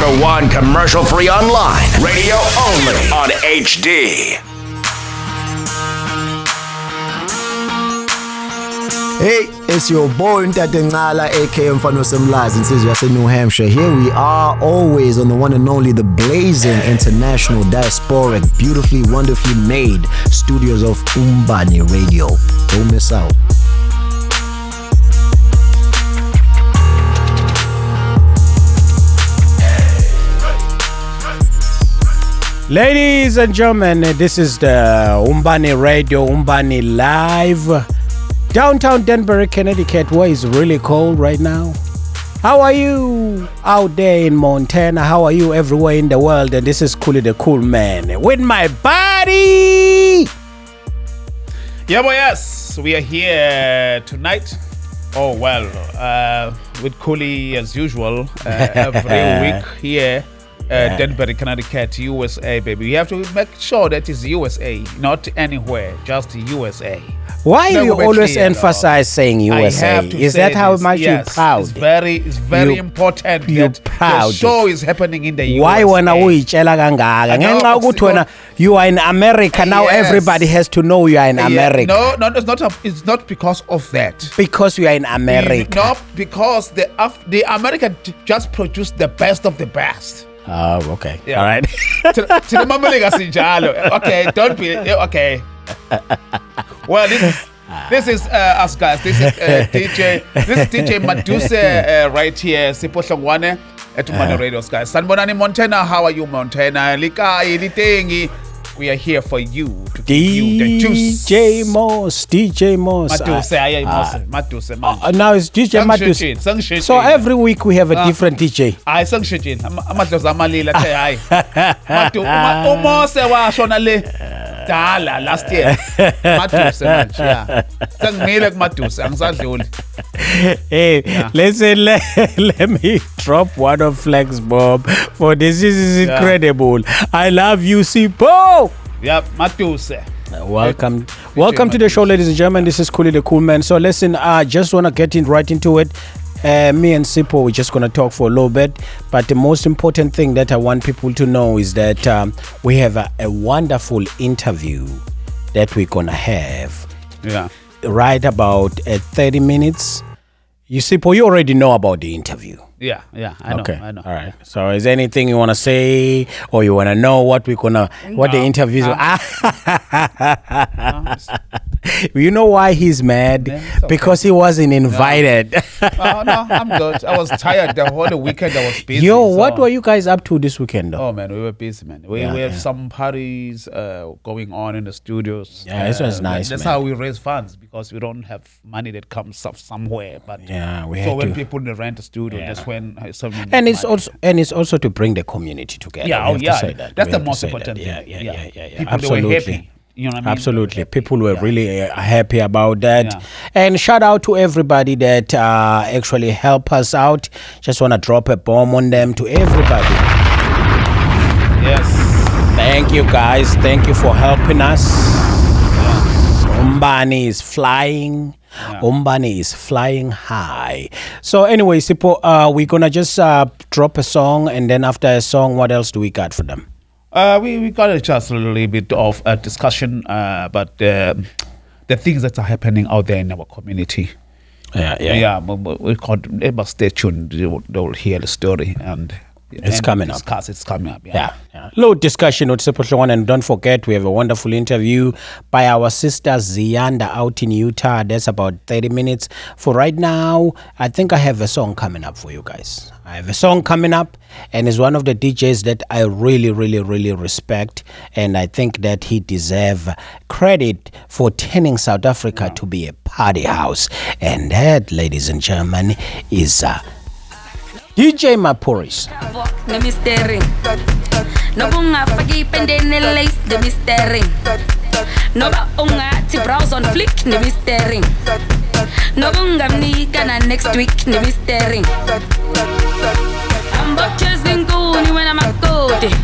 number one commercial-free online. Radio only on HD. Hey, it's your boy Ntate Ncala, aka Mfano Simlazi, and Sizwe in New Hampshire. Here we are, always on the one and only, the blazing international diasporic, beautifully, wonderfully made studios of Umbani Radio. Don't miss out. Ladies and gentlemen, this is the Umbani Radio, Umbani Live. Downtown Danbury, Connecticut, where it's really cold right now. How are you out there in Montana? How are you everywhere in the world? And this is Cooley the Cool Man with my buddy. Yeah, boy, yes, we are here tonight. Oh, well, with Cooley as usual, every week here. Denver, Connecticut, USA, baby. You have to make sure that it's USA, not anywhere, just USA. Why do you always emphasize saying USA? Is that how much you're proud? It's very important that the show is happening in the USA. Why you are in America now? Yes. Everybody has to know you are in America. No, it's not because of that. Because you are in America. No, because the America just produced the best of the best. Oh, okay. Yeah. All right. Okay, don't be. Okay. Well, this is us guys. This is DJ Maduse right here. Sipho at Mano Radio, guys. San Bonani, Montana. How are you, Montana? We are here for you to give you the juice. DJ Moss. Maduse. Now it's DJ Maduse. So every week we have a different DJ. I sang Shujin. Last year. Hey, yeah. Listen, let me drop one of Flex Bob, for this is incredible. Yeah. I love you, Sipho. Yep, Maduse. Welcome to the show, ladies and gentlemen. This is Cooley the Cool Man. So listen, I just want to get right into it. Me and Sipho, we're just going to talk for a little bit. But the most important thing that I want people to know is that we have a wonderful interview that we're going to have. Yeah. Right about 30 minutes. You, Sipho, you already know about the interview. Yeah, I know. Okay. I know. All right. Yeah. So is there anything you want to say or you want to know what we're going to, what the interview is? You know why he's mad? Okay. Because he wasn't invited. No, I'm good. I was tired the whole weekend. I was busy. Yo, what were you guys up to this weekend, though? Oh, man, we were busy, man. We have some parties going on in the studios. Yeah, this was nice, man. That's how we raise funds, because we don't have money that comes up somewhere. But yeah, we So when people rent the studio, that's when something. And it's money. also to bring the community together. Yeah, that's the most important thing. Yeah. People absolutely. They were happy. You know what I mean? Absolutely. People were really happy about that. Yeah. And shout out to everybody that actually helped us out. Just want to drop a bomb on them, to everybody. Yes. Thank you, guys. Thank you for helping us. Yeah. Umbani is flying. Yeah. Umbani is flying high. So anyway, Sipho, we're going to just drop a song. And then after a song, what else do we got for them? We got just a little bit of a discussion about the things that are happening out there in our community. We stay tuned. They will hear the story, and it's coming up. Yeah. Little discussion with Sipho one, and don't forget we have a wonderful interview by our sister Ziyanda out in Utah. That's about 30 minutes. For right now, I think I have a song coming up for you guys. And is one of the DJs that I really, really, really respect, and I think that he deserves credit for turning South Africa to be a party house. And that, ladies and gentlemen, is DJ Maphorisa. The mystery. No bunga pagipende nelays the mystery. No ba unga ti browse on flick the mystery. No bunga mni kana next week the mystery. I'm boxing guni when I'm a code.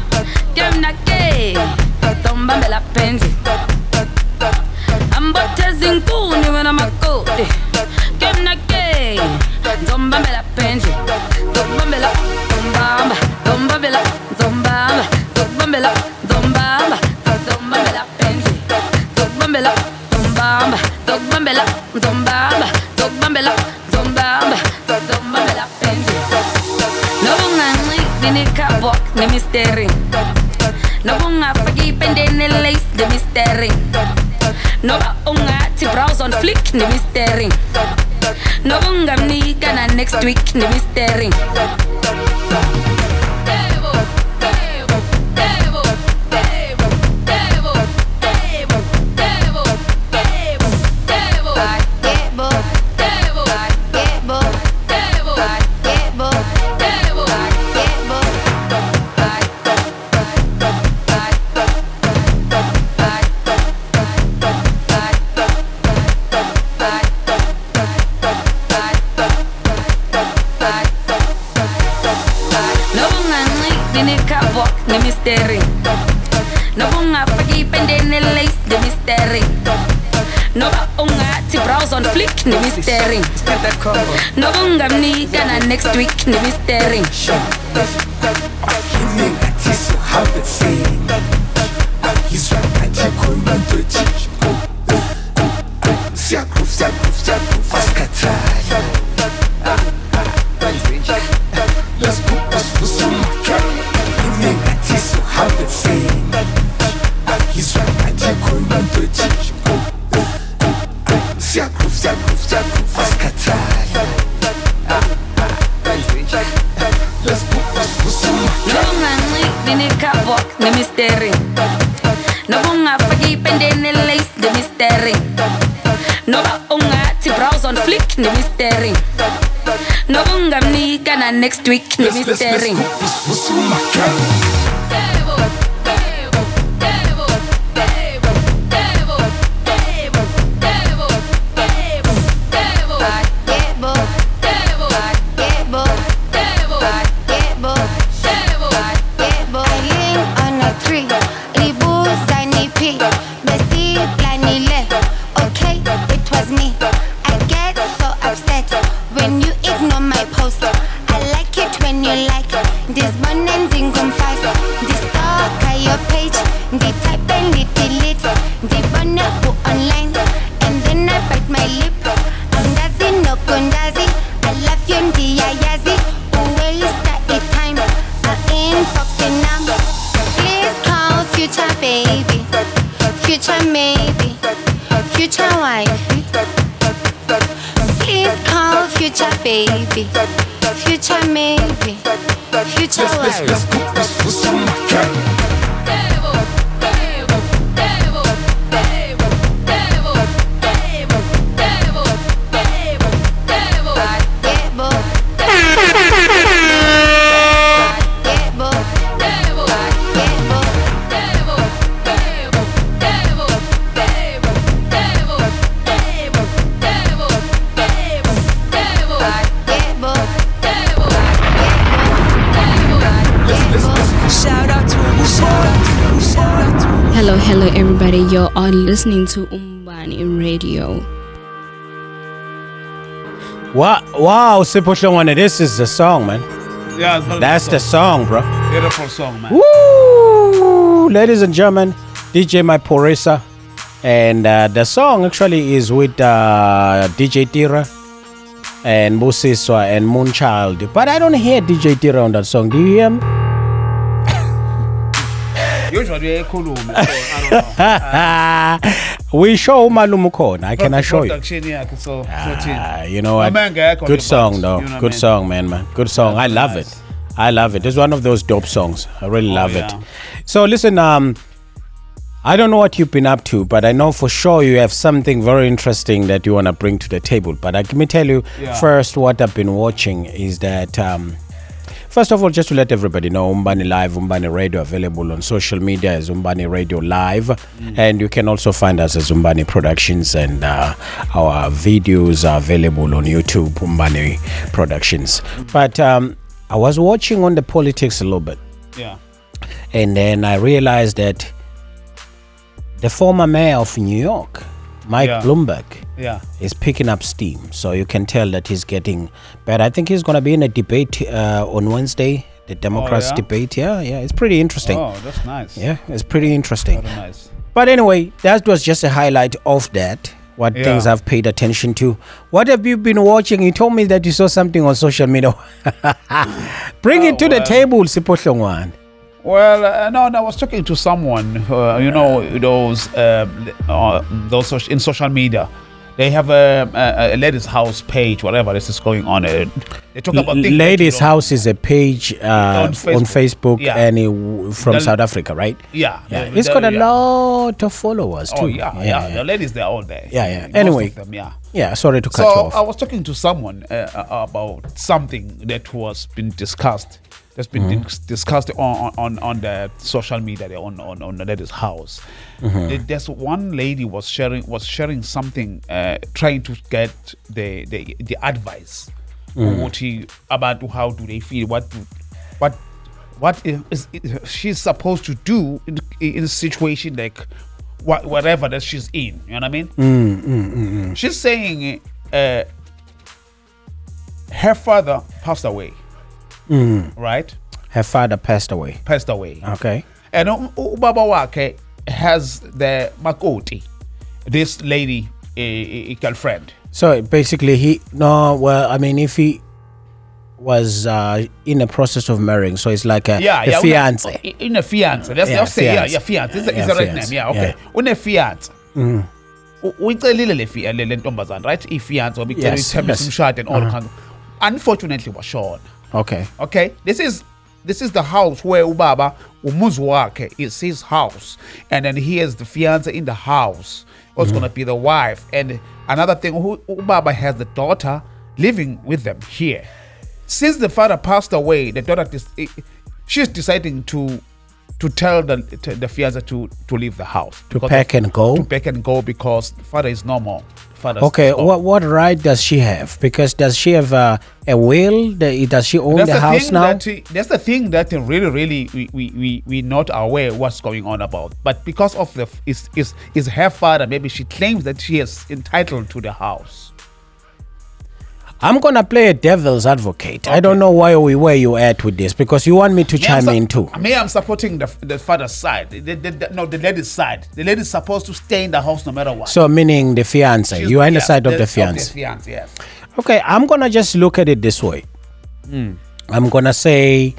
Dem na ke tomba me la pendi. I'm boxing guni when I'm a code. Dem na ke tomba me la pendi. Don't bumble up, don't bumble, don't bambela, zombamba, zombambela, penzi. Zombambela, zombamba, zombambela, zombamba, zombambela, zombamba, zombambela, penzi. No bunganli, dinika bok, ne misteri. No bunga fagi pende ne lace, ne misteri. No ba unga ti browse on flick, ne misteri. No bunga mni kana next week, ne misteri. No bunga mnika na next week ni mistering. Next week, let me staring. Listening to Umbani Radio. Wow, Sipho Shongwane, this is the song, man. Yeah, that's the song, bro. Beautiful song, man. Woo! Ladies and gentlemen, DJ Maphorisa, and the song actually is with DJ Tira and Busiswa and Moonchild. But I don't hear DJ Tira on that song. Do you hear him? Usually cool, I don't know. We show Malumukon, I can assure you. You know what? Good song though. Good song, man. Good song. I love it. I love it. It's one of those dope songs. I really love it. So listen, I don't know what you've been up to, but I know for sure you have something very interesting that you want to bring to the table. But let me tell you first what I've been watching is that first of all, just to let everybody know, Umbani Live, Umbani Radio, available on social media as Umbani Radio Live. And you can also find us as Umbani Productions, and our videos are available on YouTube, Umbani Productions. But I was watching on the politics a little bit. Yeah. And then I realized that the former mayor of New York, Mike Bloomberg, is picking up steam, so you can tell that he's getting better. I think he's going to be in a debate on Wednesday the Democrats debate. Yeah, it's pretty interesting. Oh, that's nice. Yeah, it's pretty interesting. Very nice. But anyway, that was just a highlight of that. What things I've paid attention to. What have you been watching? You told me that you saw something on social media. Bring it to the table, Sipho Hlongwane. Well, no, I was talking to someone. Those in social media, they have a Ladies House page, whatever this is going on. They talk about things. Ladies House is a page on Facebook from South Africa, right? Yeah. It's got a lot of followers too. Yeah. The ladies, they're all there. Yeah. Anyway. Most of them, sorry to cut you off. So I was talking to someone about something that was been discussed. That's been discussed on the social media, on the Ladies House. Mm-hmm. There's one lady was sharing something, trying to get the advice about how do they feel, what is she's supposed to do in a situation like whatever that she's in. You know what I mean? She's saying her father passed away. Right? Her father passed away. Okay. And ubaba wake has the makoti, this lady, a girlfriend. So basically if he was in the process of marrying, so it's like a fiance. In a fiance. That's what I say. Yeah, fiance. It's the right name. Yeah, okay. On a fiance. Right? If fiance, because it's short and all kinds. Unfortunately, was short. Okay. This is the house where ubaba umuzwake is his house, and then he has the fiance in the house. Who's gonna be the wife? And another thing, ubaba has the daughter living with them here. Since the father passed away, the daughter she's deciding to tell the fiance to leave the house, to pack and go. To pack and go because the father is no more. Okay, what right does she have? Because does she have a will? Does she own the house now? That's the thing that really we're not aware what's going on about. But because of is her father, maybe she claims that she is entitled to the house. I'm gonna play a devil's advocate. Okay. I don't know where you at with this, because you want me to chime in too. I'm supporting the father's side. The lady's side. The lady's supposed to stay in the house no matter what. So meaning the fiance. You are on the side of the fiance. Of the fiance, yes. Okay, I'm gonna just look at it this way. I'm gonna say,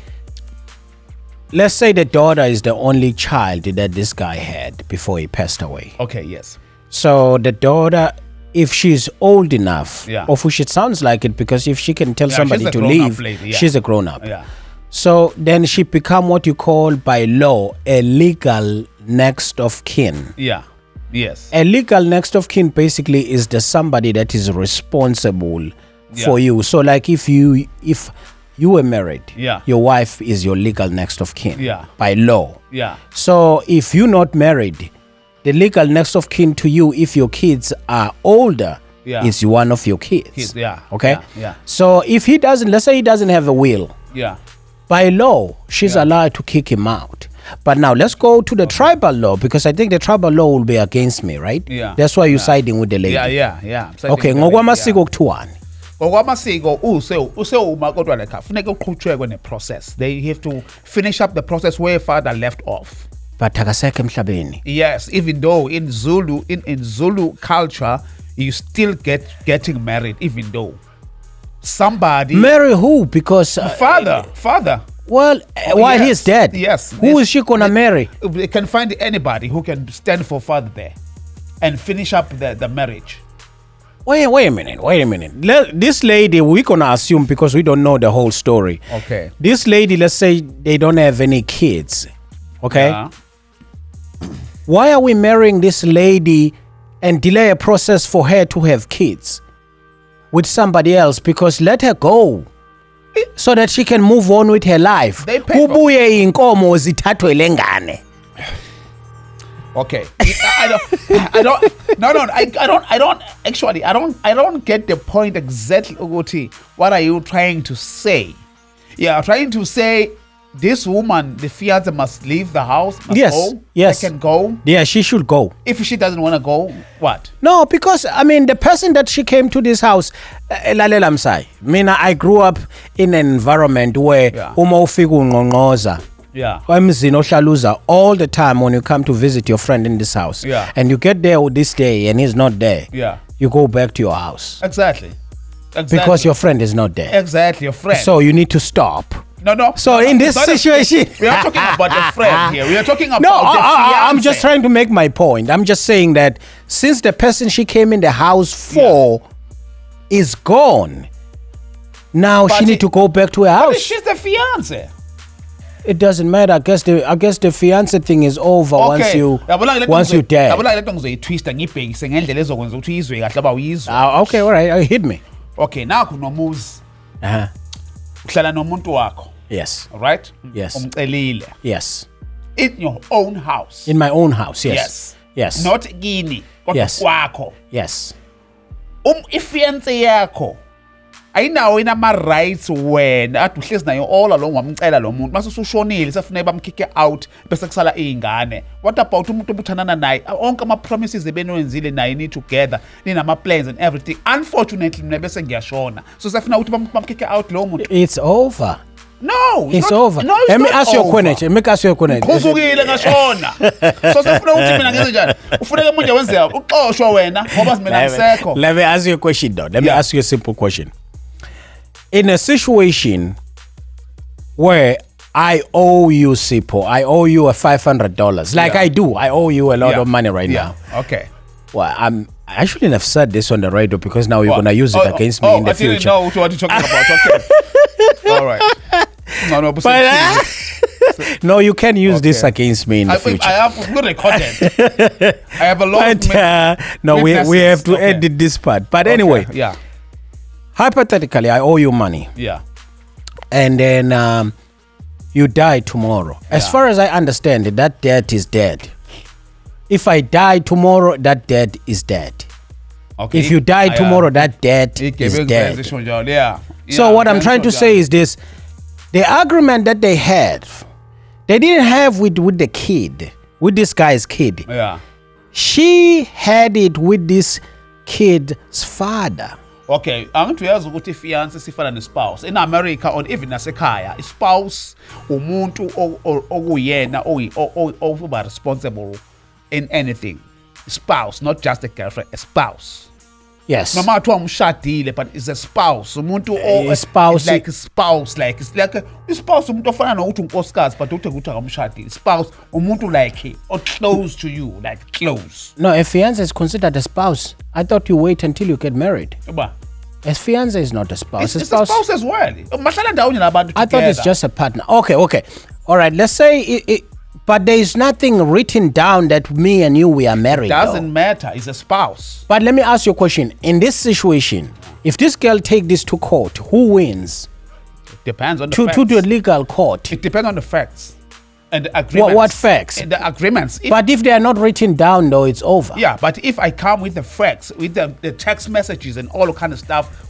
let's say the daughter is the only child that this guy had before he passed away. Okay, yes. So the daughter, if she's old enough, of which it sounds like it, because if she can tell somebody to leave, she's a grown-up. Yeah. So then she become what you call by law a legal next of kin. Yeah, yes. A legal next of kin basically is the somebody that is responsible for you. So like if you were married, your wife is your legal next of kin by law. Yeah. So if you're not married, the legal next of kin to you, if your kids are older, is one of your kids. Okay? Yeah. So if he doesn't, let's say he doesn't have a will. Yeah. By law, she's allowed to kick him out. But now let's go to the tribal law, because I think the tribal law will be against me, right? Yeah. That's why you're siding with the lady. Yeah. Okay. Ngokwamasiko kuthwani. Process. They have to finish up the process where father left off. Yes, even though in Zulu, in Zulu culture, you still getting married, even though somebody marry who, because father. Well, while he's dead, who is she gonna marry? They can find anybody who can stand for father there and finish up the marriage. Wait a minute. This lady, we're going to assume, because we don't know the whole story. Okay. This lady, let's say they don't have any kids. Okay. Yeah. Why are we marrying this lady and delay a process for her to have kids with somebody else? Because let her go so that she can move on with her life. Okay. I don't get the point exactly. What are you trying to say? Yeah, I'm trying to say this woman, the fiance, must leave the house. Yes. They can go. Yeah, she should go. If she doesn't want to go, what? No, because, I mean, the person that she came to this house, lalela msai. Mina, I grew up in an environment where all the time when you come to visit your friend in this house. Yeah. And you get there this day and he's not there. Yeah. You go back to your house. Exactly. Because your friend is not there. Exactly, your friend. So you need to stop. No. So in this situation, we are talking about the friend here. We are talking about I'm just trying to make my point. I'm just saying that since the person she came in the house for is gone, now but she need to go back to her house. She's the fiance. It doesn't matter. I guess the fiance thing is over once you die. Okay, all right. Hit me. Okay, now kuno moves. Uhlala nomuntu wakho. Yes. All right? Yes. Umcelile. Yes. In your own house. In my own house, yes. Yes. Not kini, kodwa kwakho. Yes. Ifiance yakho ayinawo inama rights wena athi uhlezi nayo all along wamcela lo muntu mase usushonile sefune bamkhike out bese kusala izingane. What about umuntu obuthanana naye onke ama promises ebenwenzile naye ni together ninama plans and everything, unfortunately mina bese ngiyashona so sefuna ukuthi bamkhike out lo muntu. It's over. No, it's not over. No, it's let me ask you a question. Make us your question. Khuzukile ngashona. So sifuna ukuthi mina ngenze njani? Ufuneka umuntu wenza uqoshwa wena ngoba mina ngisekho. Let me ask you a question though. Let me ask you a simple question. In a situation where I owe you, Sipho, I owe you a $500. Like I do. I owe you a lot of money right now. Okay. Well, I shouldn't have said this on the radio because now you're going to use it against me in the future. I didn't know what you're talking about. Okay. All right. No, but no, you can use this against me in the future. I have good recorded. I have a lot of we have to edit this part. But anyway. Yeah. Hypothetically, I owe you money. Yeah. And then you die tomorrow. Yeah. As far as I understand it, that debt is dead. If I die tomorrow, that debt is dead. Okay. If you die tomorrow, that debt is dead. Yeah. So what I'm trying to say is this. The agreement that they had, they didn't have with the kid, with this guy's kid. Yeah. She had it with this kid's father. Okay, I want to ask what if fiance sifana ne spouse in America or even nasekhaya, a spouse umuntu okuyena oba responsible in anything. A spouse, not just a girlfriend, a spouse. Yes. No matter umshadile, but it's a spouse. Umuntu spouse, like a spouse, like it's like a spouse umuntu ofana nokuthi unkosikazi but uthi ukuthi akamshadile. Spouse umuntu like or close to you, like close. No, a fiance is considered a spouse. I thought you wait until you get married. A fiance is not a spouse. It's a spouse as well. I thought it's just a partner. Okay. All right, let's say it but there is nothing written down that me and you, we are married. It doesn't matter. It's a spouse. But let me ask you a question. In this situation, if this girl take this to court, who wins? It depends on the facts. To the legal court. It depends on the facts. And the agreements. What facts? And the agreements. But if they are not written down, though, it's over. Yeah, but if I come with the facts, with the text messages and all kind of stuff,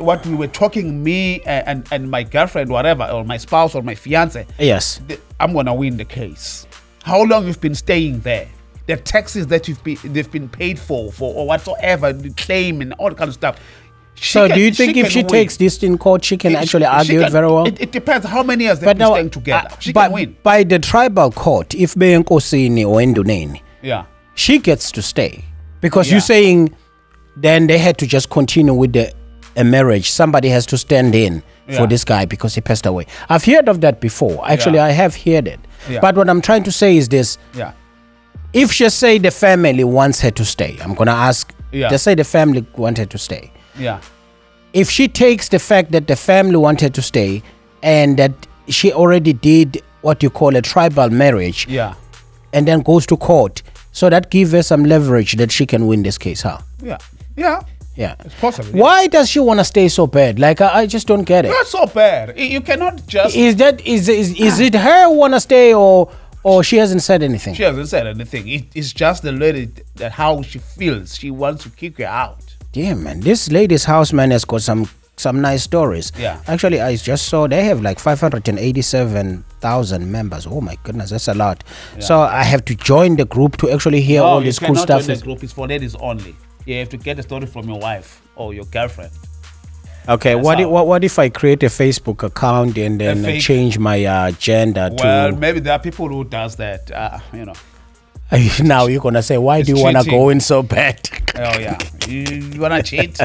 what we were talking, me and my girlfriend, whatever, or my spouse or my fiance. Yes. I'm going to win the case. How long you've been staying there? The taxes that they've been paid for or whatsoever, the claim and all that kind of stuff. So do you think if she takes this in court, she can actually argue it very well? It depends how many years they've been staying together. She can win. By the tribal court, if Beyenkosini or Enduneni, she gets to stay. Because you're saying then they had to just continue with a marriage. Somebody has to stand in for this guy because he passed away. I've heard of that before. Actually, I have heard it. But what I'm trying to say is this. If she say the family wants her to stay, I'm going to ask, they say the family wanted to stay. If she takes the fact that the family wanted to stay and that she already did what you call a tribal marriage and then goes to court, so that gives her some leverage that she can win this case, huh? Yeah. It's possible. Why does she want to stay so bad? Like, I just don't get it. Not so bad. You cannot just... Is it her want to stay or she hasn't said anything? She hasn't said anything. It's just the lady that how she feels. She wants to kick her out. Damn, man, this lady's house, man, has got some some nice stories. Yeah. Actually, I just saw they have like 587,000 members. Oh my goodness, that's a lot. Yeah. So I have to join the group to actually hear all this cool stuff. Join the group. It's for ladies only. You have to get a story from your wife or your girlfriend. Okay, what if I create a Facebook account and then change my gender to... Well, maybe there are people who does that, you know. Now you're going to say, why do you want to go in so bad? Oh, yeah. You want to cheat?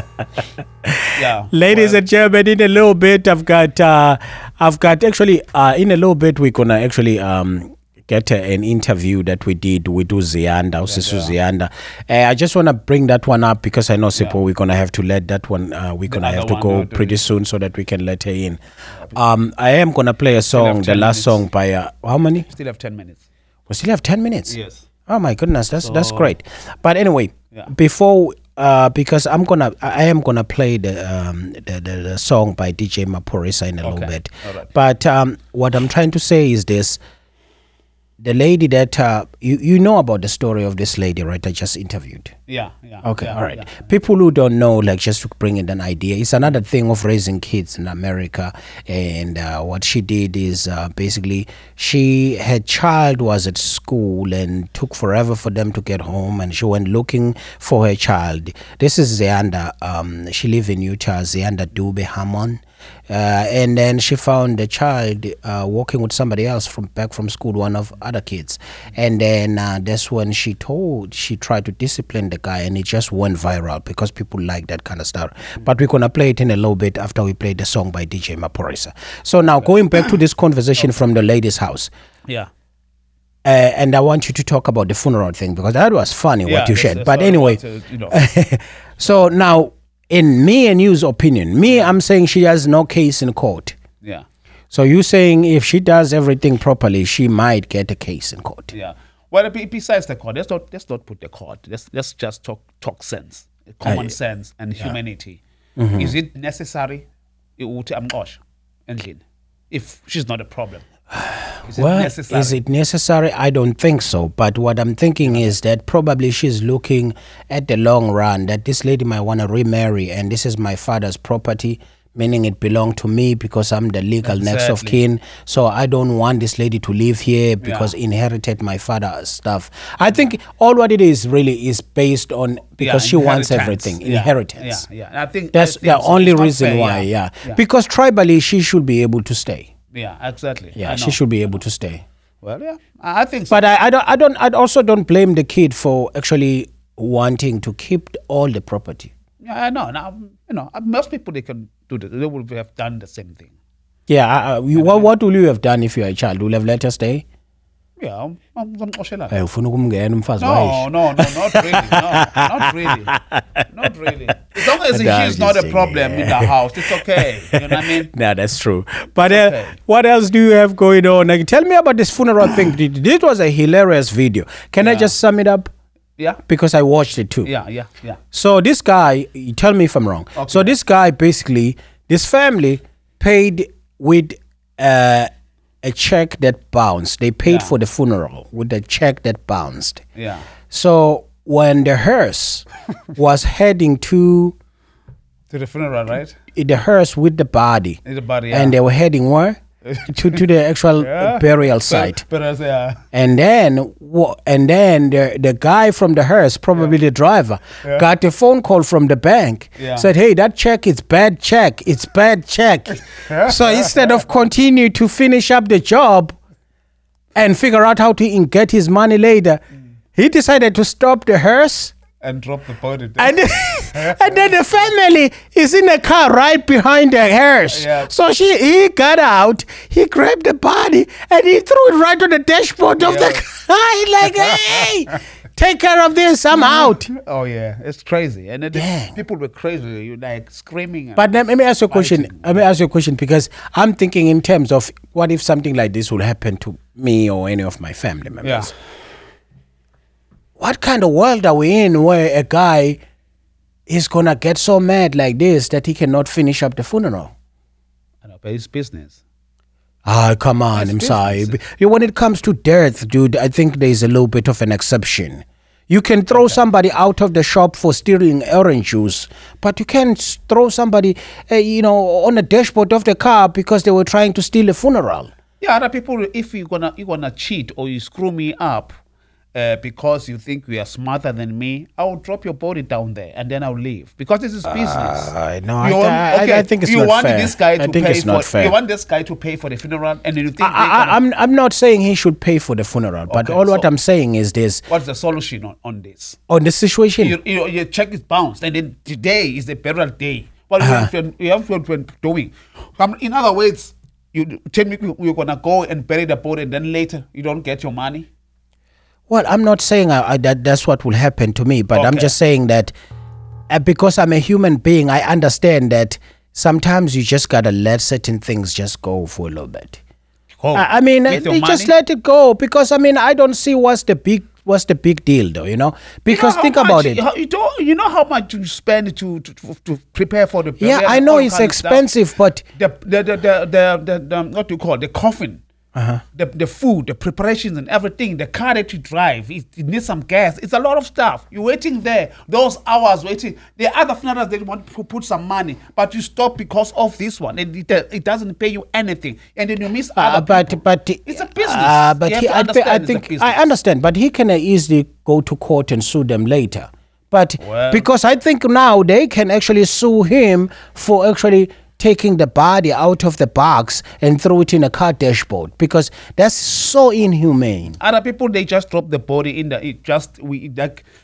Yeah. Ladies and gentlemen, in a little bit, we're going to actually... get an interview that we did with Ziyanda, Ziyanda. I just want to bring that one up because I know Sipho, we're going to have to let that one, we're going to have to go pretty soon so that we can let her in. I am going to play a song, the last song by, how many? Still have 10 minutes. We still have 10 minutes? Yes. Oh my goodness, that's great. But anyway, before... because I am gonna play the song by DJ Maphorisa in a little bit. Right. But what I'm trying to say is this. The lady that you know about the story of this lady, right? I just interviewed. Yeah. Okay, all right. Yeah. People who don't know, like, just to bring in an idea, it's another thing of raising kids in America. And what she did is basically her child was at school and took forever for them to get home, and she went looking for her child. This is Ziyanda. She lives in Utah. Ziyanda Dube Hammond. And then she found the child walking with somebody else back from school, one of other kids. And then that's when she tried to discipline the guy, and it just went viral because people like that kind of stuff. But we're going to play it in a little bit after we play the song by DJ Maphorisa. So now going back to this conversation from the ladies' house. Yeah. And I want you to talk about the funeral thing because that was funny what you shared. But anyway, so now... In me and you's opinion, I'm saying she has no case in court. Yeah. So you're saying if she does everything properly, she might get a case in court. Yeah. Well, besides the court, let's not put the court. Let's just talk sense, common sense, and humanity. Mm-hmm. Is it necessary? It would if she's not a problem. Is it necessary? I don't think so. But what I'm thinking is that probably she's looking at the long run that this lady might want to remarry, and this is my father's property, meaning it belonged to me because I'm the legal next of kin. So I don't want this lady to live here because inherited my father's stuff. I think all what it is really is based on because she wants everything. Inheritance. I think that's the only reason why. Yeah. Because tribally she should be able to stay. Yeah, exactly. Yeah, she should be able to stay. Well, yeah, I think so. But I also don't blame the kid for actually wanting to keep all the property. Yeah, I know. Now, most people, they can do that. They would have done the same thing. Yeah. What will you have done if you are a child? Will you have let her stay? Yeah, No, not really. Not really. As long as she's not a problem in the house, it's okay. You know what I mean? No, that's true. But what else do you have going on? Like, tell me about this funeral thing. This was a hilarious video. Can I just sum it up? Yeah. Because I watched it too. Yeah. So this guy, tell me if I'm wrong. Okay. So this guy basically, this family paid with... a check that bounced. They paid for the funeral with a check that bounced. Yeah. So when the hearse was heading to the funeral, right? The hearse with the body. And they were heading where? to the actual burial site. And then the guy from the hearse, probably the driver, got a phone call from the bank, said, hey, that check is bad check, it's bad check. So instead of continue to finish up the job and figure out how to get his money later, he decided to stop the hearse and drop the body. And then the family is in a car right behind the hearse. Yeah. So he got out, he grabbed the body, and he threw it right on the dashboard of the car. Like, hey, take care of this, I'm out. Oh, yeah, it's crazy. And people were crazy, like screaming. But let me ask you a question. Let me ask you a question, because I'm thinking in terms of what if something like this would happen to me or any of my family members. Yeah. What kind of world are we in where a guy is going to get so mad like this that he cannot finish up the funeral? I know, but it's business. Ah, come on, I'm sorry. When it comes to death, dude, I think there's a little bit of an exception. You can throw somebody out of the shop for stealing orange juice, but you can't throw somebody, on the dashboard of the car because they were trying to steal a funeral. Yeah, other people, if you're gonna cheat or you screw me up because you think you are smarter than me, I will drop your body down there and then I'll leave because this is business. I think it's not fair. You want this guy to pay for the funeral, and you think I'm not saying he should pay for the funeral, but what I'm saying is this: what's the solution on this? On the situation, your check is bounced, and then today is the burial day. What you have been doing? In other words, you tell me you're gonna go and bury the body, and then later you don't get your money. Well, I'm not saying that's what will happen to me, but okay. I'm just saying that because I'm a human being, I understand that sometimes you just got to let certain things just go for a little bit. Just let it go because, I don't see what's the big deal though, Because think about it. You know how much you spend to prepare for the burial. Yeah, I know it's expensive, but... The coffin. Uh-huh. The food, the preparations and everything, the car that you drive, it needs some gas. It's a lot of stuff. You're waiting there, those hours waiting. There are other funerals that want to put some money, but you stop because of this one. It doesn't pay you anything, and then you miss other people. But it's a business. I understand, but he can easily go to court and sue them later. Because I think now they can actually sue him for actually taking the body out of the box and throw it in a car dashboard, because that's so inhumane. Other people, they just drop the body in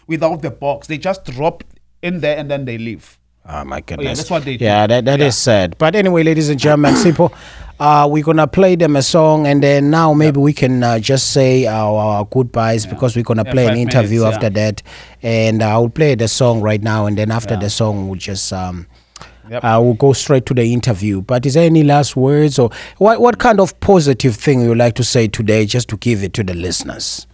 without the box. They just drop in there and then they leave. Oh my goodness. Yeah, that's what they do. Yeah, that is sad. But anyway, ladies and gentlemen, Sipho, we're gonna play them a song, and then now maybe we can just say our goodbyes because we're gonna play an interview after that, and I'll play the song right now, and then after the song we'll just we'll go straight to the interview. But is there any last words, or what kind of positive thing you would like to say today, just to give it to the listeners?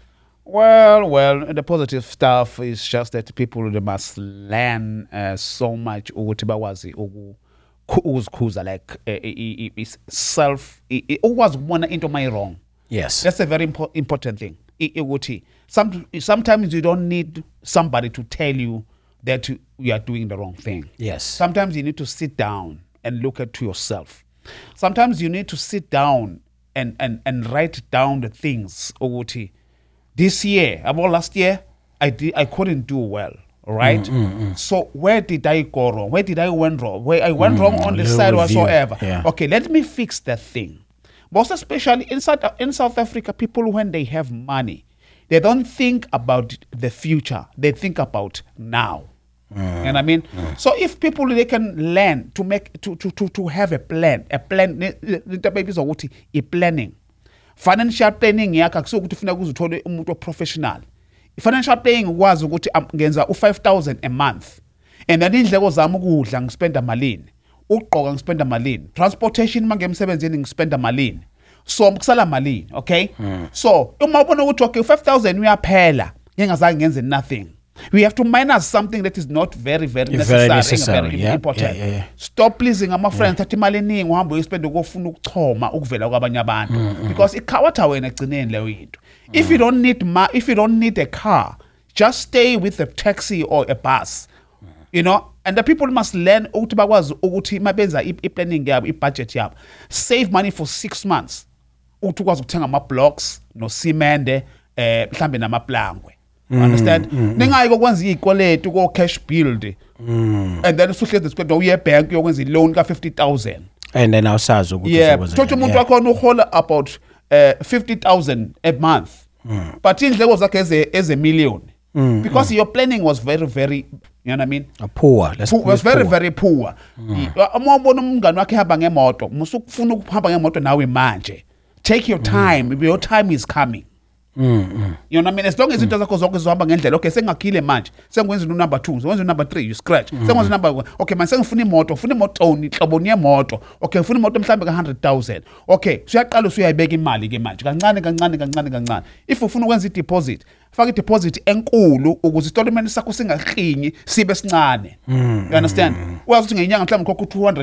Well, the positive stuff is just that people, they must learn so much. It always wanna into my wrong. Yes, that's a very important thing. Sometimes you don't need somebody to tell you that you are doing the wrong thing. Yes. Sometimes you need to sit down and look at yourself. Sometimes you need to sit down and write down the things. This year, about last year, I couldn't do well, right? So where did I go wrong? Where did I went wrong? Where I went wrong on the side whatsoever. Yeah. Okay, let me fix that thing. Most especially in South Africa, people, when they have money, they don't think about the future. They think about now. And so if people, they can learn to make to have a plan. Planning, financial planning. Professional. Financial planning was against 5,000 a month, and then there was spend a million. Spend a million. Transportation mangem 7 spend a million. So mksala mali, okay? So umabona talking 5,000 we are pela. Nothing. We have to minus something that is not very, very necessary. Very important. Yeah. Stop pleasing my friend. Because if you don't need a car, just stay with a taxi or a bus. And the people must learn planning budget. Save money for 6 months. Utukwazi ukuthenga ama blocks no cement mhlambe namaplangwe, understand, ningayi kokwenza izikweletu ko cash build, and then usuhle isikweletu uye bank yokwenza iloan ka 50,000, and then awusazi ukuthi uzowenza thothi umuntu wakho uhola about 50,000 a month, but indleko zakhe as a million, because your planning was very, very poor. Very, very poor. Amabona umngani wakhe ehamba ngemoto musukufuna ukuhamba ngemoto nawe manje. Take your time. Your time is coming. As long as it doesn't cause okay, saying a killer match. Someone's number 2, someone's number 3, you scratch. Someone's number 1. Okay, my son funimoto, moto. Okay, funimoto 100,000. Okay, so I call you I begging Mali game match. If you fund it deposit, fuck deposit enkulu, or was it told me sakusinga king, sibesnane. You understand? We are saying a young time $200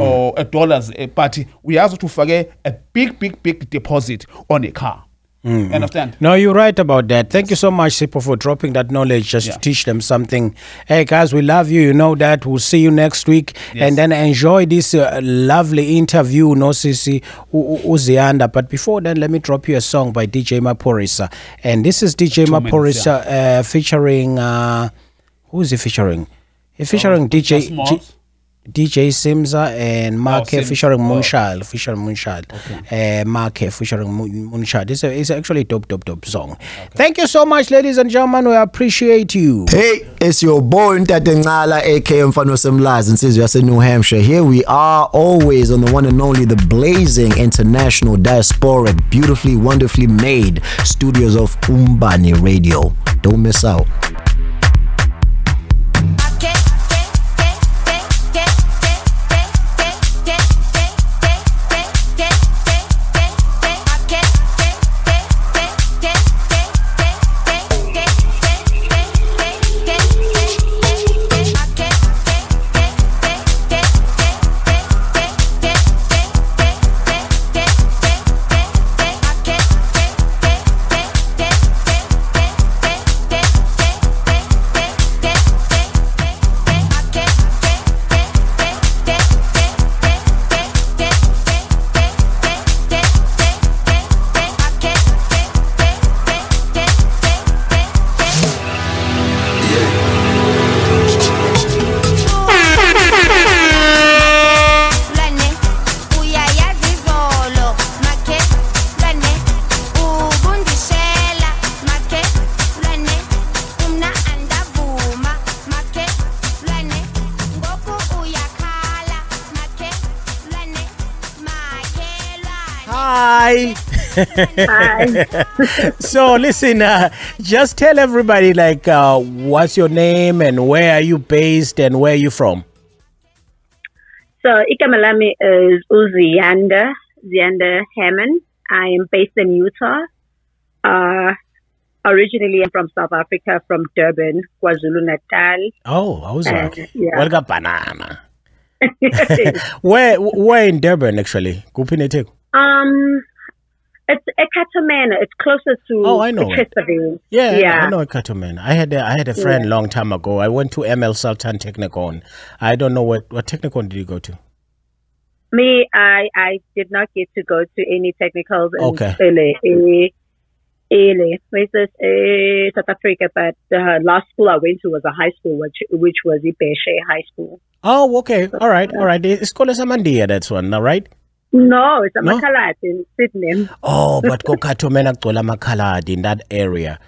or $1, but we also to forget a big deposit on a car. You understand? No, you're right about that. Thank you so much, Sipho, for dropping that knowledge just to teach them something. Hey, guys, we love you. You know that. We'll see you next week. Yes. And then enjoy this lovely interview, no Sisi Uzianda. But before then, let me drop you a song by DJ Maphorisa. And this is DJ Maphorisa featuring... who is he featuring? He's featuring DJ Simza and Marke featuring Moonchild. Okay. Marke featuring Moonchild. It's actually a dope song. Okay. Thank you so much, ladies and gentlemen. We appreciate you. Hey, it's your boy Ntate Ncala, aka Mfano Simlazi, and since we are in New Hampshire, here we are always on the one and only, the blazing international diasporic, beautifully, wonderfully made studios of Umbani Radio. Don't miss out. So listen, just tell everybody like what's your name and where are you based and where are you from? So Ekamalami is Ziyanda Hammond. I am based in Utah. Originally I'm from South Africa, from Durban, KwaZulu-Natal. Oh, I was lucky. What about banana? Where in Durban actually? It's Ekatermena. It's closer to Chesterville. Yeah, I know Ekatermena. I had a friend long time ago. I went to ML Sultan Technicon. I don't know what Technicon did you go to? Me, I did not get to go to any technicals in South Africa, but the last school I went to was a high school, which was Ipeche High School. Oh, okay. All right. It's called Samandia, that's one, all right? No, it's a Makhaladi in Sydney. Oh, but go Katomena Tola Makhaladi in that area.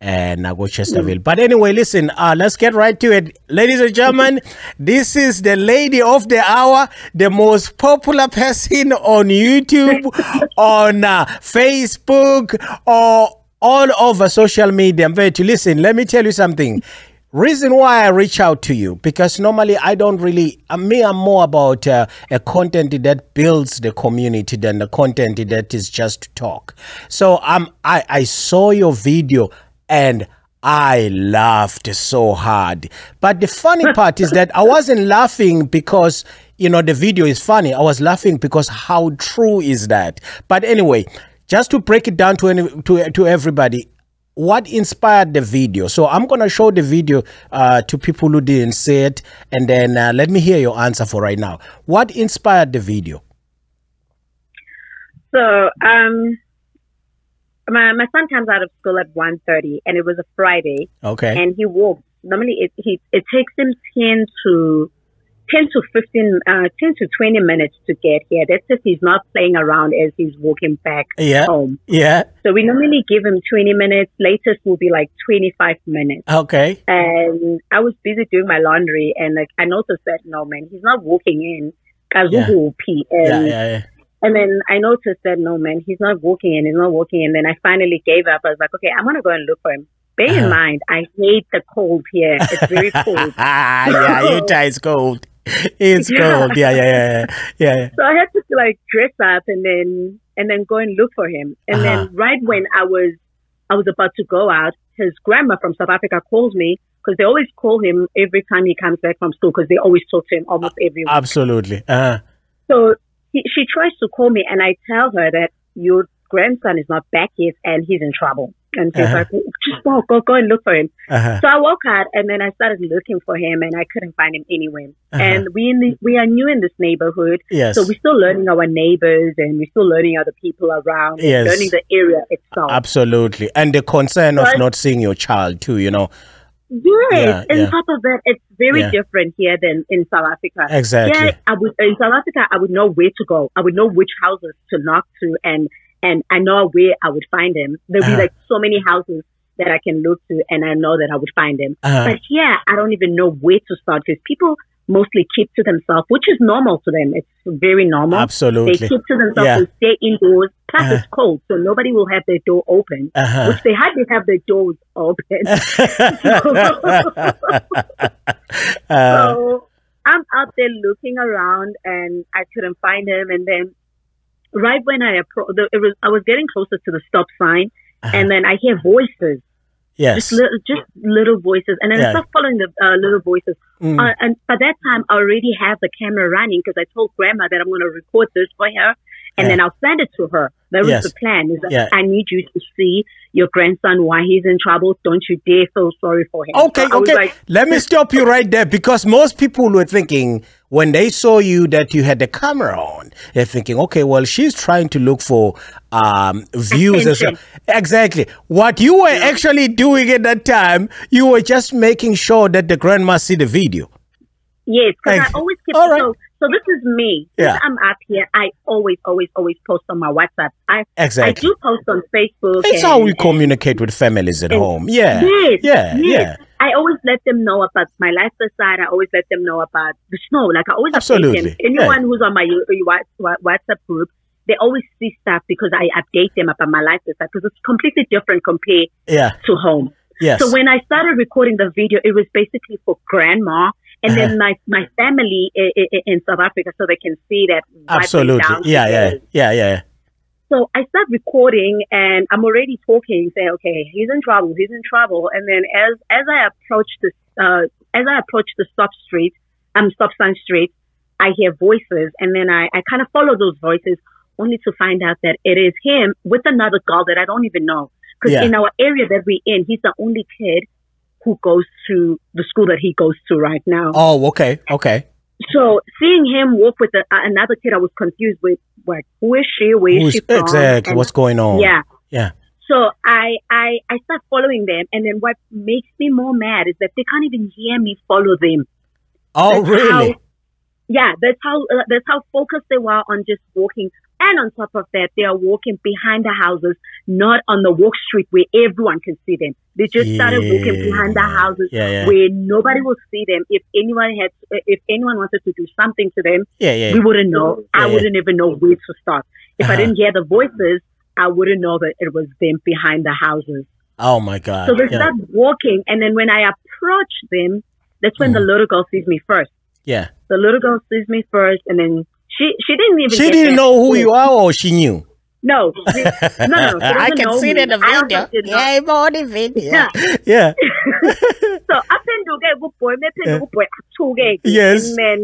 And I go Chesterville. But anyway, listen, let's get right to it. Ladies and gentlemen, this is the lady of the hour, the most popular person on YouTube, on Facebook, or all over social media. Listen, let me tell you something. Reason why I reach out to you, because normally I don't really, I'm more about a content that builds the community than the content that is just talk. So I saw your video and I laughed so hard. But the funny part is that I wasn't laughing because, you know, the video is funny. I was laughing because how true is that? But anyway, just to break it down to everybody, what inspired the video? So I'm going to show the video to people who didn't see it, and then let me hear your answer for right now. What inspired the video? So my son comes out of school at 1:30, and it was a Friday. Okay. And he walks. Normally it takes him 10 to 20 minutes to get here. That's if he's not playing around as he's walking back home. Yeah. So we normally give him 20 minutes. Latest will be like 25 minutes. Okay. And I was busy doing my laundry, and like I noticed that, no man, he's not walking in. And then I noticed that, no man, he's not walking in. Then I finally gave up. I was like, okay, I'm going to go and look for him. Bear in mind, I hate the cold here. It's very cold. Utah is cold. It's cold. Yeah. So I had to like dress up and then go and look for him. And then right when I was about to go out, his grandma from South Africa calls me, because they always call him every time he comes back from school, because they always talk to him almost every week. Absolutely. So she tries to call me, and I tell her that grandson is not back yet and he's in trouble. And so I said, go and look for him. So I walked out and then I started looking for him and I couldn't find him anywhere. And we are new in this neighborhood. Yes. So we're still learning our neighbors and we're still learning other people around. Yes. Learning the area itself. Absolutely. And the concern of not seeing your child too, you know. Yes, on top of that, it's very different here than in South Africa. Exactly. Here, in South Africa, I would know where to go. I would know which houses to knock to, and I know where I would find him. There would be like so many houses that I can look to, and I know that I would find him. But here, I don't even know where to start because people mostly keep to themselves, which is normal to them. It's very normal. Absolutely. They keep to themselves, they stay indoors. Plus it's cold, so nobody will have their door open, which they hardly have their doors open. So I'm out there looking around and I couldn't find him. And then right when I was getting closer to the stop sign and then I hear voices. Yes. Just little voices. And then I start following the little voices. And by that time, I already have the camera running because I told Grandma that I'm going to record this for her. And then I'll send it to her. That was the plan. Is that I need you to see your grandson why he's in trouble. Don't you dare feel sorry for him. Okay, so okay. Let me stop you right there because most people were thinking when they saw you that you had the camera on, they're thinking, okay, well, she's trying to look for views. Exactly. What you were actually doing at that time, you were just making sure that the grandma see the video. Yes, because I always keep So this is me. Since I'm up here, I always post on my WhatsApp. I do post on Facebook. It's how we communicate with families at home. Yeah. Yes. Yeah. Yes. Yeah. I always let them know about my lifestyle side. I always let them know about the snow. Like I always update them. Anyone who's on my WhatsApp group, they always see stuff because I update them about my lifestyle side because it's completely different compared to home. Yes. So when I started recording the video, it was basically for Grandma. And then my family in South Africa, so they can see that. Absolutely. Yeah. So I start recording, and I'm already talking. Say, okay, he's in trouble. And then as I approach the stop sign street, I hear voices, and then I kind of follow those voices, only to find out that it is him with another girl that I don't even know. Because in our area that we're in, he's the only kid who goes to the school that he goes to right now. Oh, okay. So seeing him walk with another kid, I was confused with, like, who is she? Where is she from? Exactly, what's going on? Yeah. So I start following them, and then what makes me more mad is that they can't even hear me follow them. Oh, that's really? That's how focused they were on just walking. And on top of that, they are walking behind the houses, not on the walk street where everyone can see them. They just started walking behind the houses where nobody will see them. If anyone wanted to do something to them, we wouldn't know. I wouldn't even know where to start. If I didn't hear the voices, I wouldn't know that it was them behind the houses. Oh my God. So they start walking. And then when I approach them, that's when the little girl sees me first. Yeah. The little girl sees me first and then she didn't even. She didn't know who you are, or she knew. No. I can see that in the video. Yeah, I'm on the video. Yeah. So I pendulum boy. Yes. And then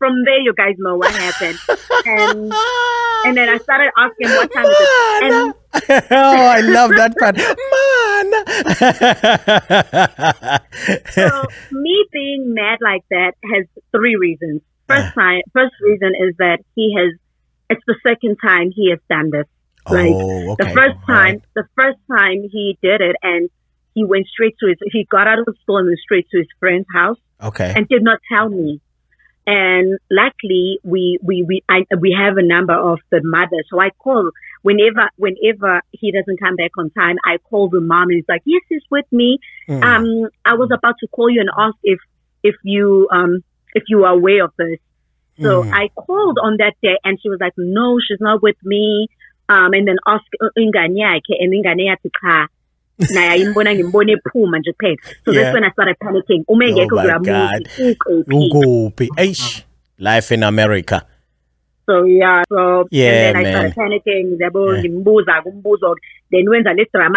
from there, you guys know what happened. And then I started asking what time is it. And oh, I love that part. So me being mad like that has three reasons. First reason is that it's the second time he has done this. Like the first time he did it, and he went straight to he got out of the store and went straight to his friend's house. Okay. And did not tell me. And luckily we have a number of the mother. So I call whenever he doesn't come back on time, I call the mom and he's like, yes, he's with me. I was about to call you and ask if you are aware of this. So I called on that day and she was like, no, she's not with me. And then asked ingane yakhe and ingane yathi cha. So that's when I started panicking. Oh my God. Life in America. So I started panicking. Then when I started